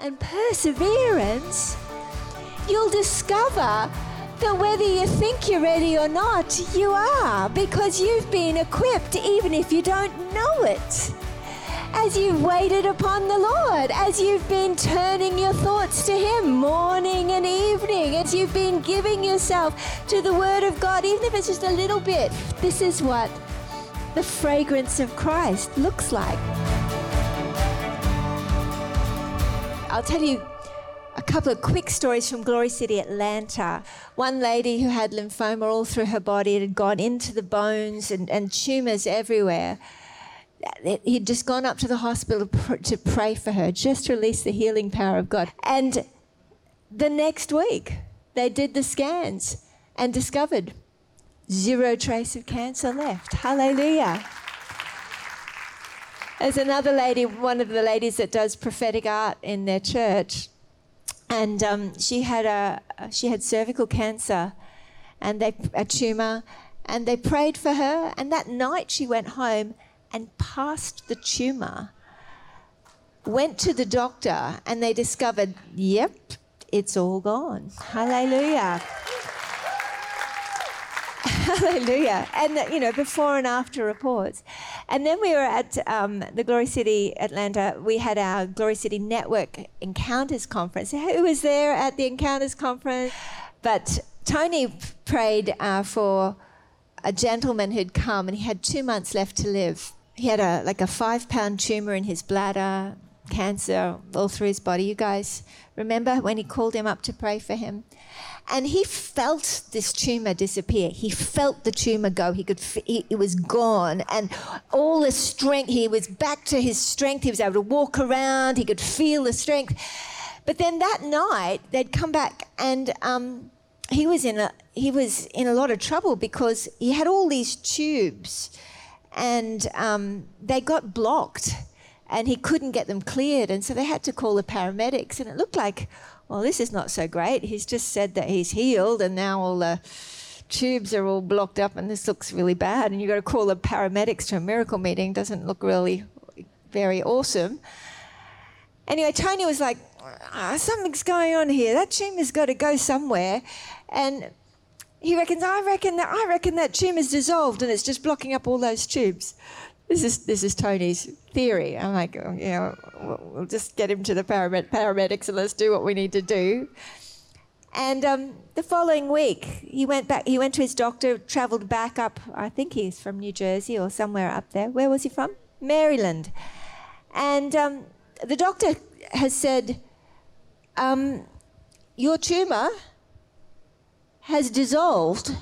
and perseverance, you'll discover that whether you think you're ready or not, you are, because you've been equipped even if you don't know it. As you've waited upon the Lord, as you've been turning your thoughts to Him morning and evening, as you've been giving yourself to the Word of God, even if it's just a little bit, this is what the fragrance of Christ looks like. I'll tell you a couple of quick stories from Glory City, Atlanta. One lady who had lymphoma all through her body, it had gone into the bones and tumours everywhere. He'd just gone up to the hospital to pray for her, just release the healing power of God. And the next week, they did the scans and discovered zero trace of cancer left. Hallelujah. There's another lady, one of the ladies that does prophetic art in their church, and she had cervical cancer, and a tumour, and they prayed for her, and that night she went home and passed the tumour, went to the doctor, and they discovered, yep, it's all gone. Hallelujah. Hallelujah. And, you know, before and after reports. And then we were at the Glory City, Atlanta. We had our Glory City Network Encounters Conference. Who was there at the Encounters Conference? But Tony prayed for a gentleman who'd come, and he had 2 months left to live. He had a 5-pound tumour in his bladder, cancer all through his body. You guys remember when he called him up to pray for him? And he felt this tumour disappear. He felt the tumour go. It was gone. And all the strength, he was back to his strength. He was able to walk around. He could feel the strength. But then that night, they'd come back, and he was in a lot of trouble because he had all these tubes, and they got blocked, and he couldn't get them cleared, and so they had to call the paramedics. And it looked like, well, this is not so great. He's just said that he's healed, and now all the tubes are all blocked up, and this looks really bad. And you've got to call the paramedics to a miracle meeting. Doesn't look really very awesome. Anyway, Tony was like, something's going on here. That tumour's got to go somewhere. And he reckons, I reckon that tumour's dissolved and it's just blocking up all those tubes. This is Tony's theory. I'm like, oh, yeah, we'll just get him to the paramedics and let's do what we need to do. And the following week, he went to his doctor, travelled back up. I think he's from New Jersey or somewhere up there. Where was he from? Maryland. And the doctor has said, your tumour has dissolved,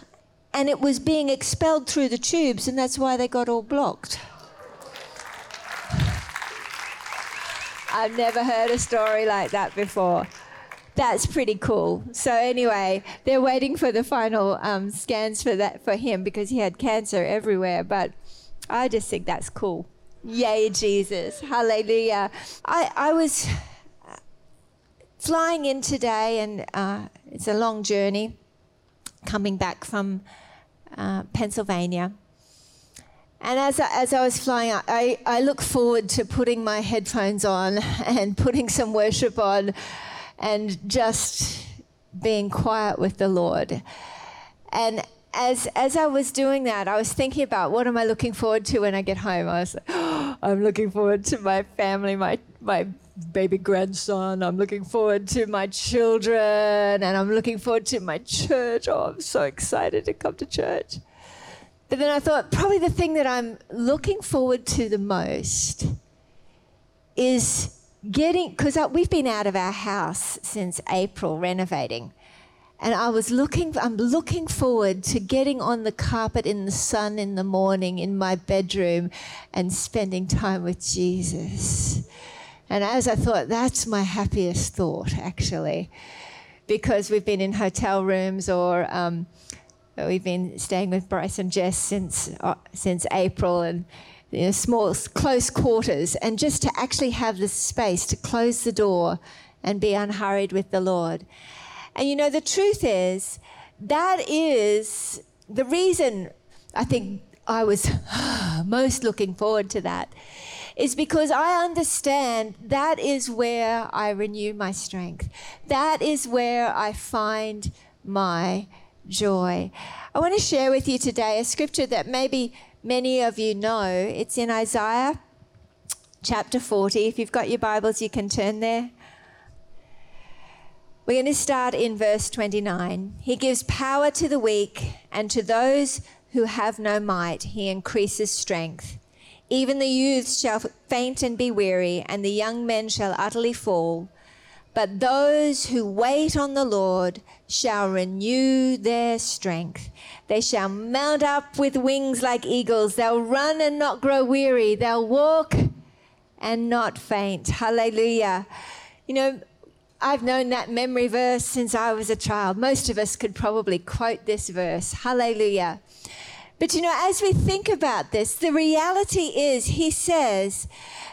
and it was being expelled through the tubes, and that's why they got all blocked. I've never heard a story like that before. That's pretty cool. So anyway, they're waiting for the final scans for him because he had cancer everywhere, but I just think that's cool. Yay, Jesus. Hallelujah. I was flying in today, and it's a long journey coming back from Pennsylvania. And as I was flying out, I look forward to putting my headphones on and putting some worship on and just being quiet with the Lord. And as I was doing that, I was thinking about, what am I looking forward to when I get home? I was like, oh, I'm looking forward to my family, my baby grandson. I'm looking forward to my children, and I'm looking forward to my church. Oh, I'm so excited to come to church. But then I thought, probably the thing that I'm looking forward to the most is because we've been out of our house since April renovating, and I'm looking forward to getting on the carpet in the sun in the morning in my bedroom and spending time with Jesus. And as I thought, that's my happiest thought, actually, because we've been in hotel rooms, or we've been staying with Bryce and Jess since April, and in small, close quarters. And just to actually have the space to close the door and be unhurried with the Lord. And, you know, the truth is, that is the reason I think I was most looking forward to that, is because I understand that is where I renew my strength. That is where I find my joy. I want to share with you today a scripture that maybe many of you know. It's in Isaiah chapter 40. If you've got your Bibles, you can turn there. We're going to start in verse 29. He gives power to the weak, and to those who have no might, he increases strength. Even the youths shall faint and be weary, and the young men shall utterly fall. But those who wait on the Lord shall renew their strength. They shall mount up with wings like eagles. They'll run and not grow weary. They'll walk and not faint. Hallelujah. You know, I've known that memory verse since I was a child. Most of us could probably quote this verse. Hallelujah. But you know, as we think about this, the reality is he says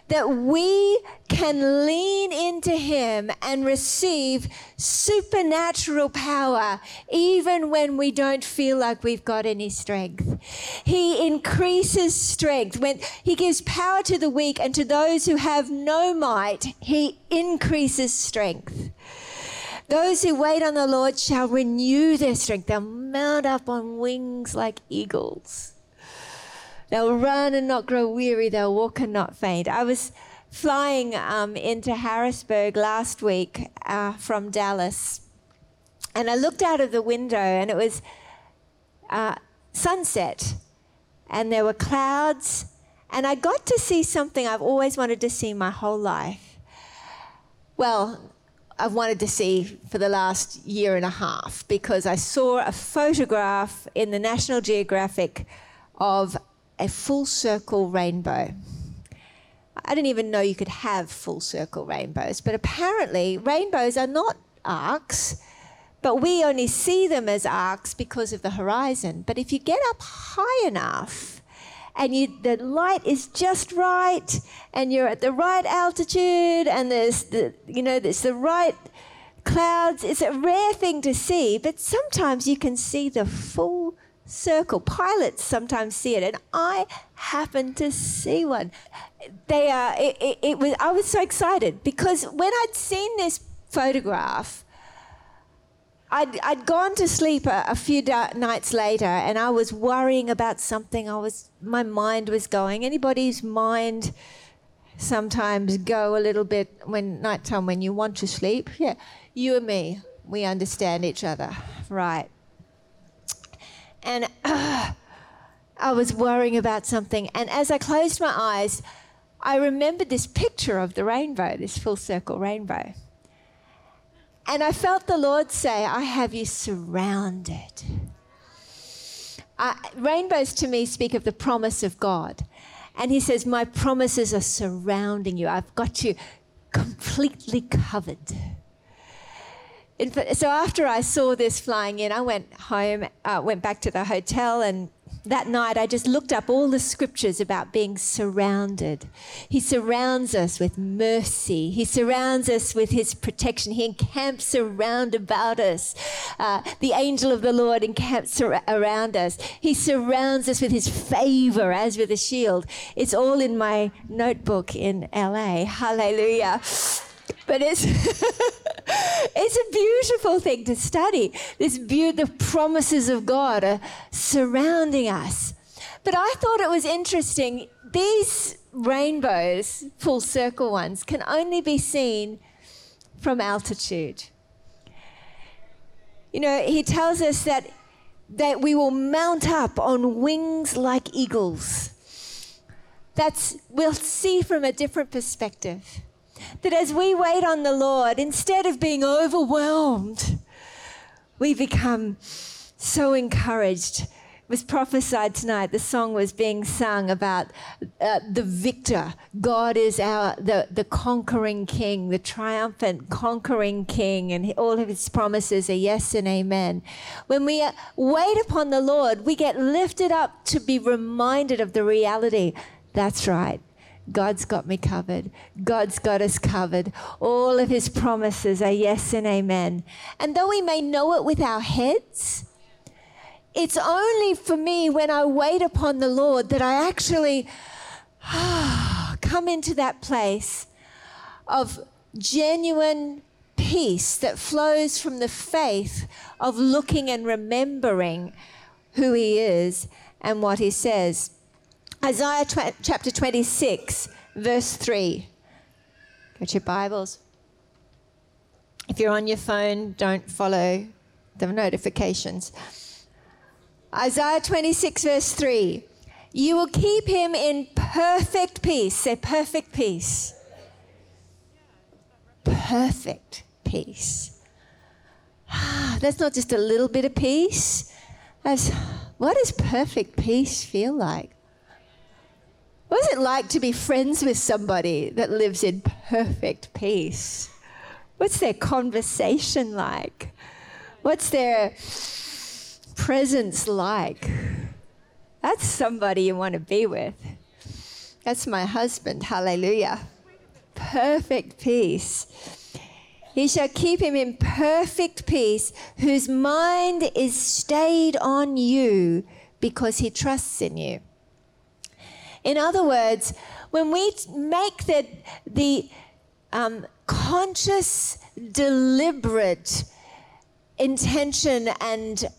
that we can lean into him and receive supernatural power even when we don't feel like we've got any strength. He increases strength. When he gives power to the weak and to those who have no might, he increases strength. Those who wait on the Lord shall renew their strength. They'll mount up on wings like eagles. They'll run and not grow weary. They'll walk and not faint. I was flying into Harrisburg last week from Dallas, and I looked out of the window, and it was sunset, and there were clouds, and I got to see something I've always wanted to see my whole life. Well, I've wanted to see for the last year and a half, because I saw a photograph in the National Geographic of a full circle rainbow. I didn't even know you could have full circle rainbows, but apparently rainbows are not arcs, but we only see them as arcs because of the horizon. But if you get up high enough, and the light is just right, and you're at the right altitude, and there's the right clouds. It's a rare thing to see, but sometimes you can see the full circle. Pilots sometimes see it, and I happened to see one. I was so excited, because when I'd seen this photograph, I'd gone to sleep a few nights later, and I was worrying about something. My mind was going. Anybody's mind sometimes go a little bit when nighttime, when you want to sleep. Yeah, you and me, we understand each other, right? And I was worrying about something, and as I closed my eyes, I remembered this picture of the rainbow, this full circle rainbow. And I felt the Lord say, I have you surrounded. Rainbows to me speak of the promise of God. And he says, my promises are surrounding you. I've got you completely covered. So after I saw this flying in, I went home, went back to the hotel, and that night I just looked up all the scriptures about being surrounded. He surrounds us with mercy. He surrounds us with his protection. He encamps around about us. The angel of the Lord encamps around us. He surrounds us with his favor as with a shield. It's all in my notebook in LA. Hallelujah. But it's a beautiful thing to study. The promises of God are surrounding us. But I thought it was interesting. These rainbows, full circle ones, can only be seen from altitude. You know, he tells us that we will mount up on wings like eagles. We'll see from a different perspective. That as we wait on the Lord, instead of being overwhelmed, we become so encouraged. It was prophesied tonight. The song was being sung about the victor. God is the conquering king, the triumphant conquering king, and all of his promises are yes and amen. When we wait upon the Lord, we get lifted up to be reminded of the reality. That's right. God's got me covered. God's got us covered. All of his promises are yes and amen. And though we may know it with our heads, it's only for me when I wait upon the Lord that I actually come into that place of genuine peace that flows from the faith of looking and remembering who he is and what he says. Isaiah chapter 26, verse 3. Go to your Bibles. If you're on your phone, don't follow the notifications. Isaiah 26, verse 3. You will keep him in perfect peace. Say perfect peace. Perfect peace. That's not just a little bit of peace. That's, what does perfect peace feel like? What is it like to be friends with somebody that lives in perfect peace? What's their conversation like? What's their presence like? That's somebody you want to be with. That's my husband. Hallelujah. Perfect peace. He shall keep him in perfect peace, whose mind is stayed on you because he trusts in you. In other words, when we make the conscious, deliberate intention and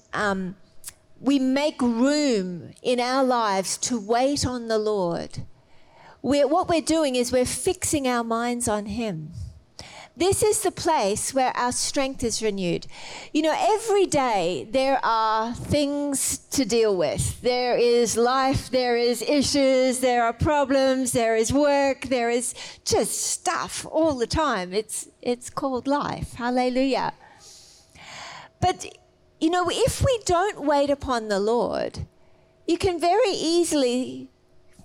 we make room in our lives to wait on the Lord, what we're doing is we're fixing our minds on him. This is the place where our strength is renewed. You know, every day there are things to deal with. There is life, there is issues, there are problems, there is work, there is just stuff all the time. It's called life. Hallelujah. But, you know, if we don't wait upon the Lord, you can very easily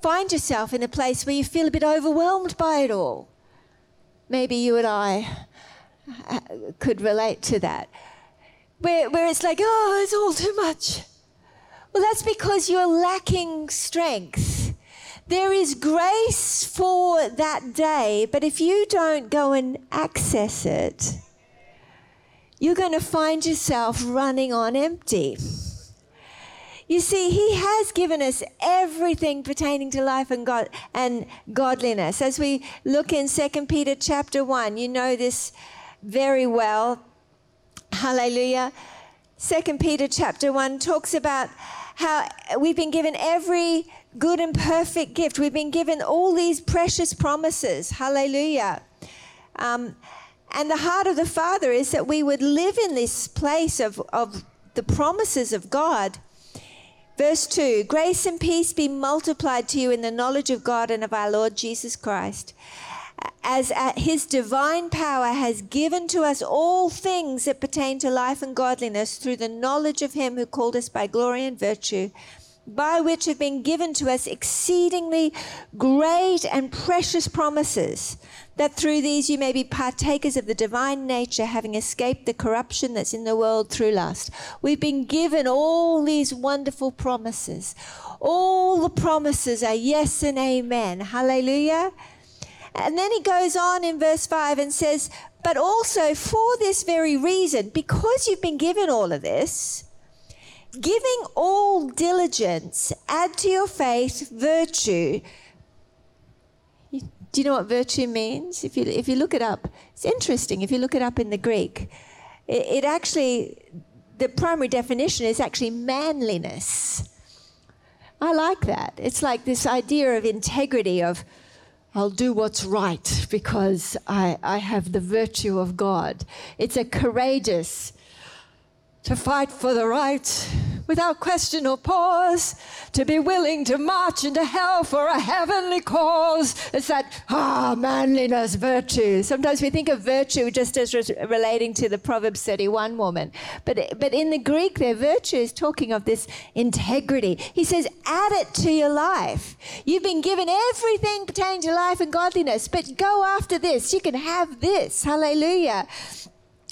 find yourself in a place where you feel a bit overwhelmed by it all. Maybe you and I could relate to that, where it's like, oh, it's all too much. Well, that's because you're lacking strength. There is grace for that day, but if you don't go and access it, you're going to find yourself running on empty. You see, he has given us everything pertaining to life and God and godliness. As we look in 2 Peter chapter 1, you know this very well. Hallelujah. 2 Peter chapter 1 talks about how we've been given every good and perfect gift. We've been given all these precious promises. Hallelujah. And the heart of the Father is that we would live in this place of the promises of God. Verse 2, grace and peace be multiplied to you in the knowledge of God and of our Lord Jesus Christ, as at his divine power has given to us all things that pertain to life and godliness through the knowledge of him who called us by glory and virtue, by which have been given to us exceedingly great and precious promises, that through these you may be partakers of the divine nature, having escaped the corruption that's in the world through lust. We've been given all these wonderful promises. All the promises are yes and amen. Hallelujah. And then he goes on in verse 5 and says, but also for this very reason, because you've been given all of this, giving all diligence, add to your faith virtue. Do you know what virtue means? If you look it up, it's interesting. If you look it up in the Greek, it actually, the primary definition is actually manliness. I like that. It's like this idea of integrity, of I'll do what's right because I have the virtue of God. It's a courageous to fight for the right without question or pause, to be willing to march into hell for a heavenly cause. It's that, manliness, virtue. Sometimes we think of virtue just as relating to the Proverbs 31 woman. But in the Greek, their virtue is talking of this integrity. He says, add it to your life. You've been given everything pertaining to life and godliness, but go after this. You can have this. Hallelujah.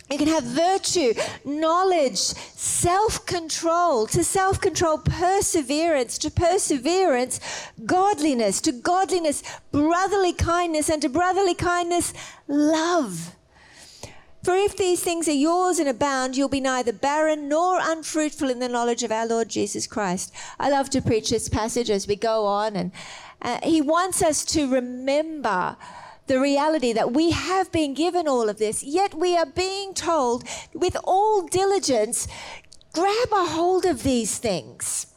You can have virtue, knowledge, self-control, to self-control, perseverance, to perseverance, godliness, to godliness, brotherly kindness, and to brotherly kindness, love. For if these things are yours and abound, you'll be neither barren nor unfruitful in the knowledge of our Lord Jesus Christ. I love to preach this passage as we go on, and he wants us to remember the reality that we have been given all of this, yet we are being told with all diligence, grab a hold of these things.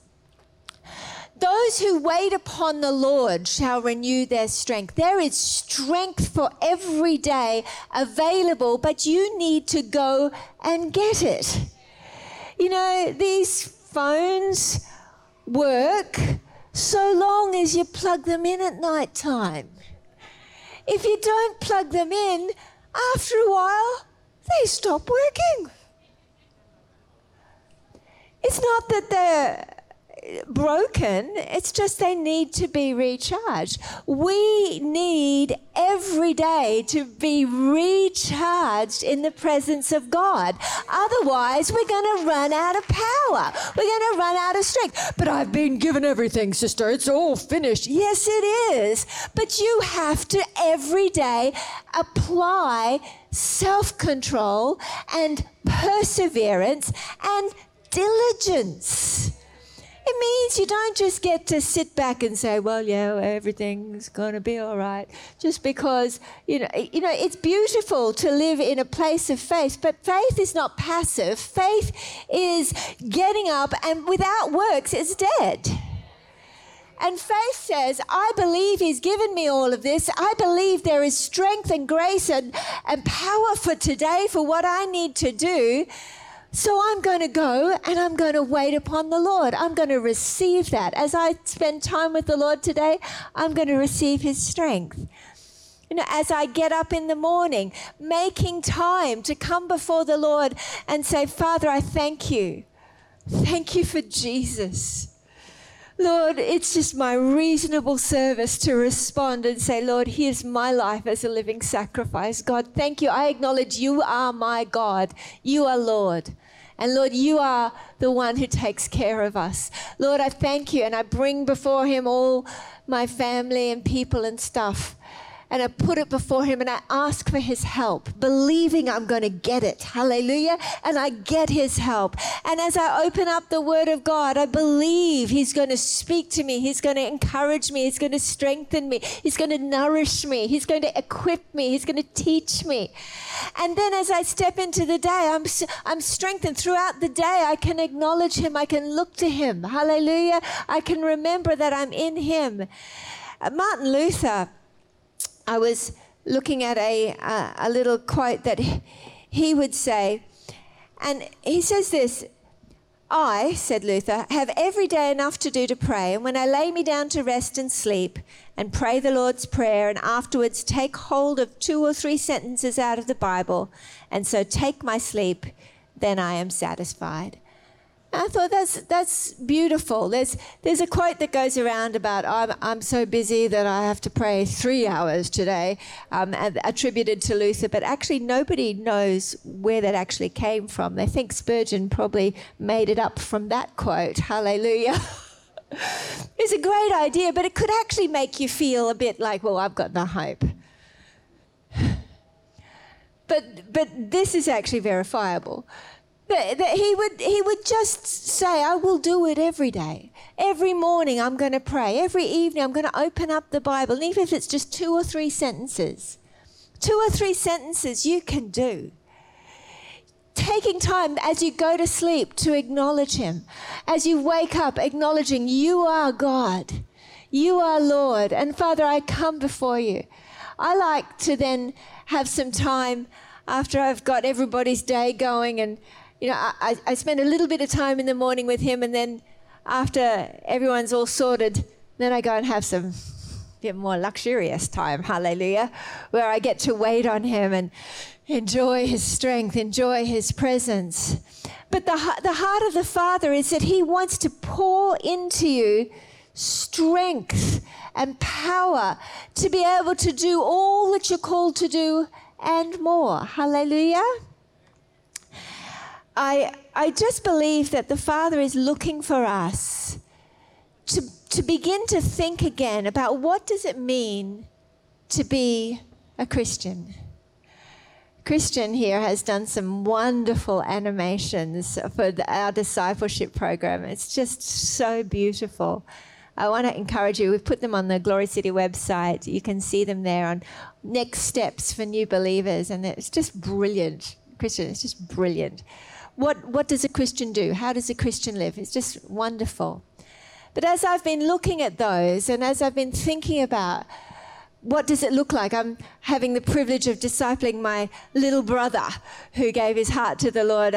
Those who wait upon the Lord shall renew their strength. There is strength for every day available, but you need to go and get it. You know, these phones work so long as you plug them in at night time. If you don't plug them in, after a while, they stop working. It's not that they're broken, it's just they need to be recharged. We need every day to be recharged in the presence of God. Otherwise, we're going to run out of power. We're going to run out of strength. But I've been given everything, sister. It's all finished. Yes, it is. But you have to every day apply self-control and perseverance and diligence. It means you don't just get to sit back and say, well, yeah, everything's going to be all right, just because, you know, it's beautiful to live in a place of faith, but faith is not passive. Faith is getting up, and without works, it's dead. And faith says, I believe he's given me all of this. I believe there is strength and grace and power for today, for what I need to do. So I'm going to go and I'm going to wait upon the Lord. I'm going to receive that. As I spend time with the Lord today, I'm going to receive his strength. You know, as I get up in the morning, making time to come before the Lord and say, Father, I thank you. Thank you for Jesus. Lord, it's just my reasonable service to respond and say, Lord, here's my life as a living sacrifice. God, thank you. I acknowledge you are my God. You are Lord. And Lord, you are the one who takes care of us. Lord, I thank you. And I bring before him all my family and people and stuff. And I put it before him and I ask for his help, believing I'm going to get it. Hallelujah. And I get his help. And as I open up the word of God, I believe he's going to speak to me. He's going to encourage me. He's going to strengthen me. He's going to nourish me. He's going to equip me. He's going to teach me. And then as I step into the day, I'm strengthened. Throughout the day, I can acknowledge him. I can look to him. Hallelujah. I can remember that I'm in him. Martin Luther, I was looking at a little quote that he would say, and he says this, I, said Luther, have every day enough to do to pray, and when I lay me down to rest and sleep and pray the Lord's Prayer and afterwards take hold of 2 or 3 sentences out of the Bible, and so take my sleep, then I am satisfied. I thought that's beautiful. There's a quote that goes around about I'm so busy that I have to pray 3 hours today, attributed to Luther, but actually nobody knows where that actually came from. They think Spurgeon probably made it up from that quote. Hallelujah. It's a great idea, but it could actually make you feel a bit like, well, I've got no hope. But this is actually verifiable. That he would just say, I will do it every day. Every morning I'm going to pray. Every evening I'm going to open up the Bible. And even if it's just 2 or 3 sentences, 2 or 3 sentences you can do. Taking time as you go to sleep to acknowledge him. As you wake up, acknowledging you are God. You are Lord. And Father, I come before you. I like to then have some time after I've got everybody's day going, and you know, I spend a little bit of time in the morning with him, and then after everyone's all sorted, then I go and have some bit more luxurious time, hallelujah, where I get to wait on him and enjoy his strength, enjoy his presence. But the heart of the Father is that he wants to pour into you strength and power to be able to do all that you're called to do and more, hallelujah. I just believe that the Father is looking for us to begin to think again about what does it mean to be a Christian. Christian here has done some wonderful animations for our discipleship program. It's just so beautiful. I want to encourage you. We've put them on the Glory City website. You can see them there on next steps for new believers. And it's just brilliant. Christian, it's just brilliant. What does a Christian do? How does a Christian live? It's just wonderful. But as I've been looking at those and as I've been thinking about what does it look like, I'm having the privilege of discipling my little brother who gave his heart to the Lord.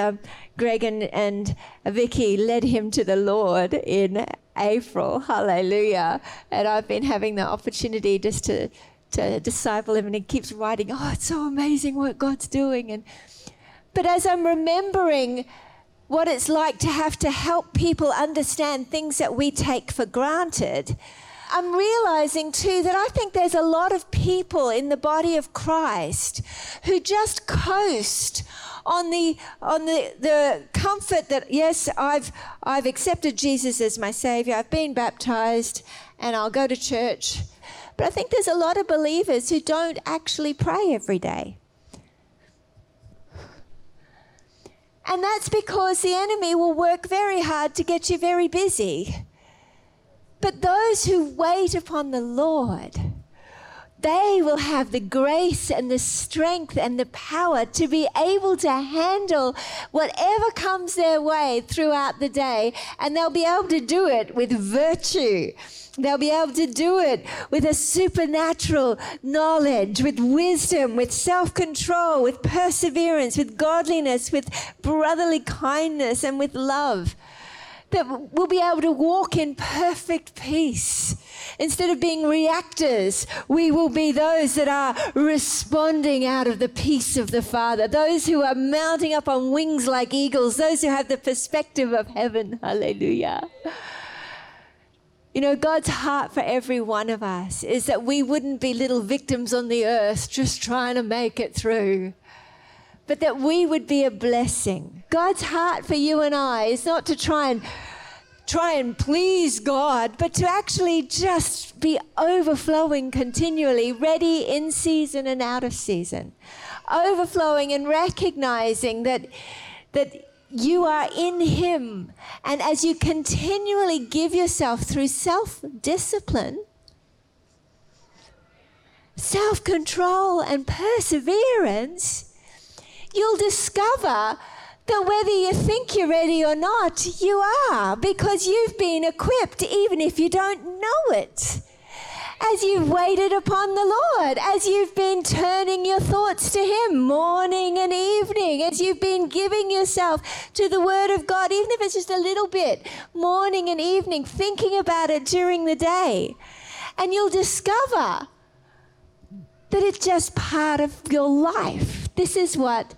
Greg and Vicky led him to the Lord in April. Hallelujah. And I've been having the opportunity just to disciple him, and he keeps writing, oh, it's so amazing what God's doing. But as I'm remembering what it's like to have to help people understand things that we take for granted, I'm realizing too that I think there's a lot of people in the body of Christ who just coast on the comfort that, yes, I've accepted Jesus as my Savior, I've been baptized, and I'll go to church. But I think there's a lot of believers who don't actually pray every day. And that's because the enemy will work very hard to get you very busy. But those who wait upon the Lord, they will have the grace and the strength and the power to be able to handle whatever comes their way throughout the day. And they'll be able to do it with virtue. They'll be able to do it with a supernatural knowledge, with wisdom, with self-control, with perseverance, with godliness, with brotherly kindness, and with love. That we'll be able to walk in perfect peace. Instead of being reactors, we will be those that are responding out of the peace of the Father, those who are mounting up on wings like eagles, those who have the perspective of heaven. Hallelujah. You know, God's heart for every one of us is that we wouldn't be little victims on the earth just trying to make it through, but that we would be a blessing. God's heart for you and I is not to try and please God, but to actually just be overflowing continually, ready in season and out of season, overflowing and recognizing that you are in Him. And as you continually give yourself through self-discipline, self-control and perseverance, you'll discover that whether you think you're ready or not, you are, because you've been equipped even if you don't know it. As you've waited upon the Lord, as you've been turning your thoughts to Him morning and evening, as you've been giving yourself to the Word of God, even if it's just a little bit, morning and evening, thinking about it during the day. And you'll discover that it's just part of your life. This is what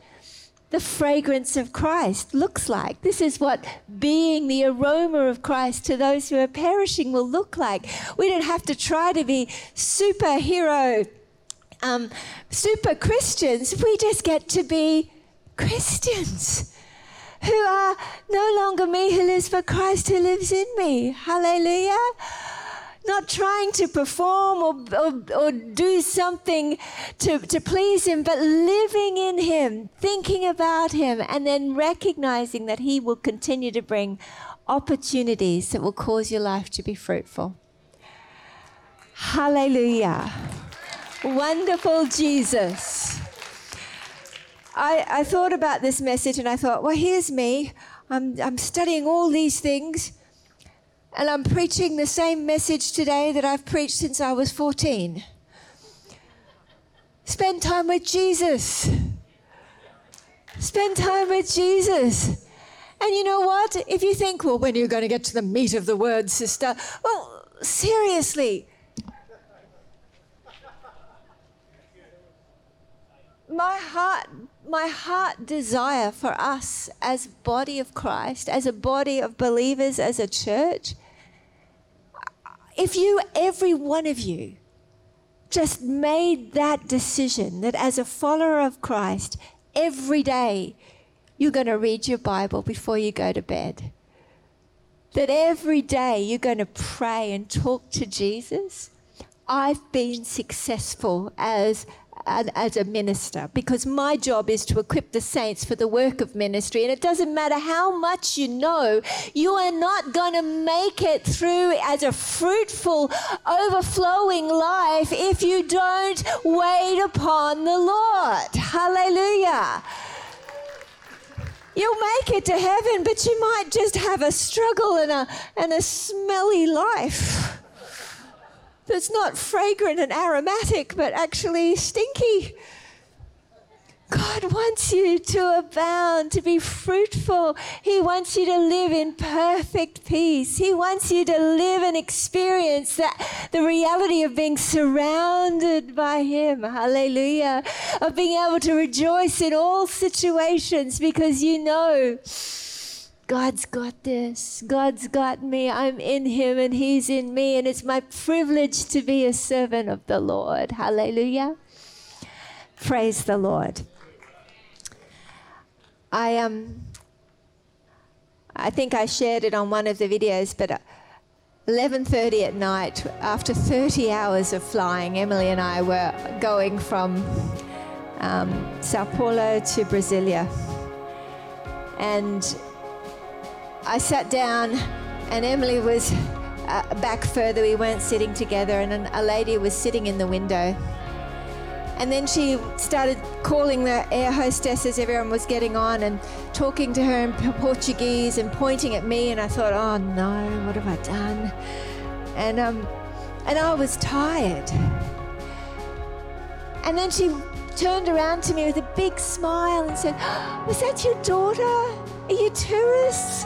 the fragrance of Christ looks like. This is what being the aroma of Christ to those who are perishing will look like. We don't have to try to be superhero, super Christians. We just get to be Christians who are no longer me who lives, but Christ who lives in me. Hallelujah. Not trying to perform or do something to please Him, but living in Him, thinking about Him, and then recognizing that He will continue to bring opportunities that will cause your life to be fruitful. Hallelujah. Wonderful Jesus. I thought about this message and I thought, well, here's me. I'm studying all these things. And I'm preaching the same message today that I've preached since I was 14. Spend time with Jesus. Spend time with Jesus. And you know what? If you think, well, when are you going to get to the meat of the word, sister? Well, seriously. My heart desire for us as body of Christ, as a body of believers, as a church, if you, every one of you, just made that decision that as a follower of Christ, every day you're going to read your Bible before you go to bed, that every day you're going to pray and talk to Jesus, I've been successful as as a minister, because my job is to equip the saints for the work of ministry. And it doesn't matter how much you know, you are not going to make it through as a fruitful, overflowing life if you don't wait upon the Lord. Hallelujah. You'll make it to heaven, but you might just have a struggle and a smelly life that's not fragrant and aromatic, but actually stinky. God wants you to abound, to be fruitful. He wants you to live in perfect peace. He wants you to live and experience that, the reality of being surrounded by Him. Hallelujah. Of being able to rejoice in all situations because you know God's got this. God's got me. I'm in Him and He's in me. And it's my privilege to be a servant of the Lord. Hallelujah. Praise the Lord. I think I shared it on one of the videos, but 11:30 at night, after 30 hours of flying, Emily and I were going from Sao Paulo to Brasilia. And I sat down, and Emily was back further. We weren't sitting together, and a lady was sitting in the window. And then she started calling the air hostess as everyone was getting on and talking to her in Portuguese and pointing at me. And I thought, oh no, what have I done? And I was tired. And then she turned around to me with a big smile and said, was that your daughter? Are you tourists?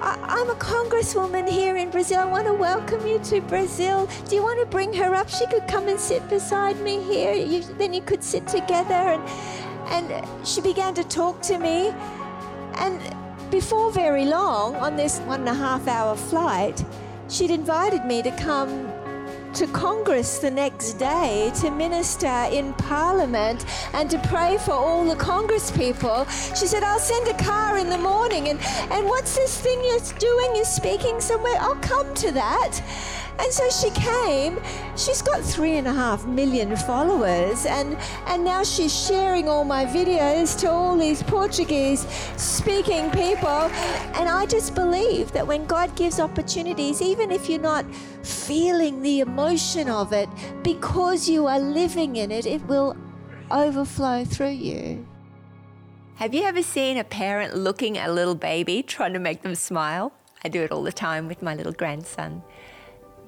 I'm a congresswoman here in Brazil. I want to welcome you to Brazil. Do you want to bring her up? She could come and sit beside me here. Then you could sit together. And she began to talk to me. And before very long, on this 1.5 hour flight, she'd invited me to come to Congress the next day to minister in Parliament and to pray for all the Congress people. She said, I'll send a car in the morning, and what's this thing you're doing? You're speaking somewhere? I'll come to that. And so she came. She's got 3.5 million followers, and now she's sharing all my videos to all these Portuguese speaking people. And I just believe that when God gives opportunities, even if you're not feeling the emotion of it, because you are living in it, it will overflow through you. Have you ever seen a parent looking at a little baby trying to make them smile? I do it all the time with my little grandson.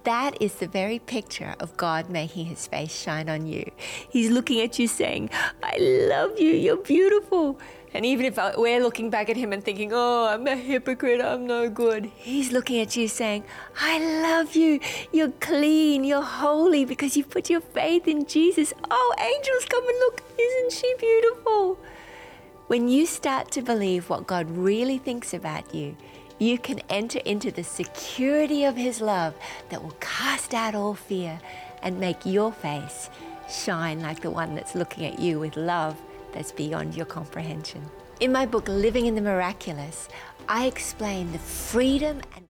That is the very picture of God making His face shine on you. He's looking at you saying, I love you, you're beautiful. And even if we're looking back at Him and thinking, oh, I'm a hypocrite, I'm no good, He's looking at you saying, I love you, you're clean, you're holy because you've put your faith in Jesus. Oh, angels, come and look, isn't she beautiful? When you start to believe what God really thinks about you, you can enter into the security of His love that will cast out all fear and make your face shine like the one that's looking at you with love that's beyond your comprehension. In my book, Living in the Miraculous, I explain the freedom and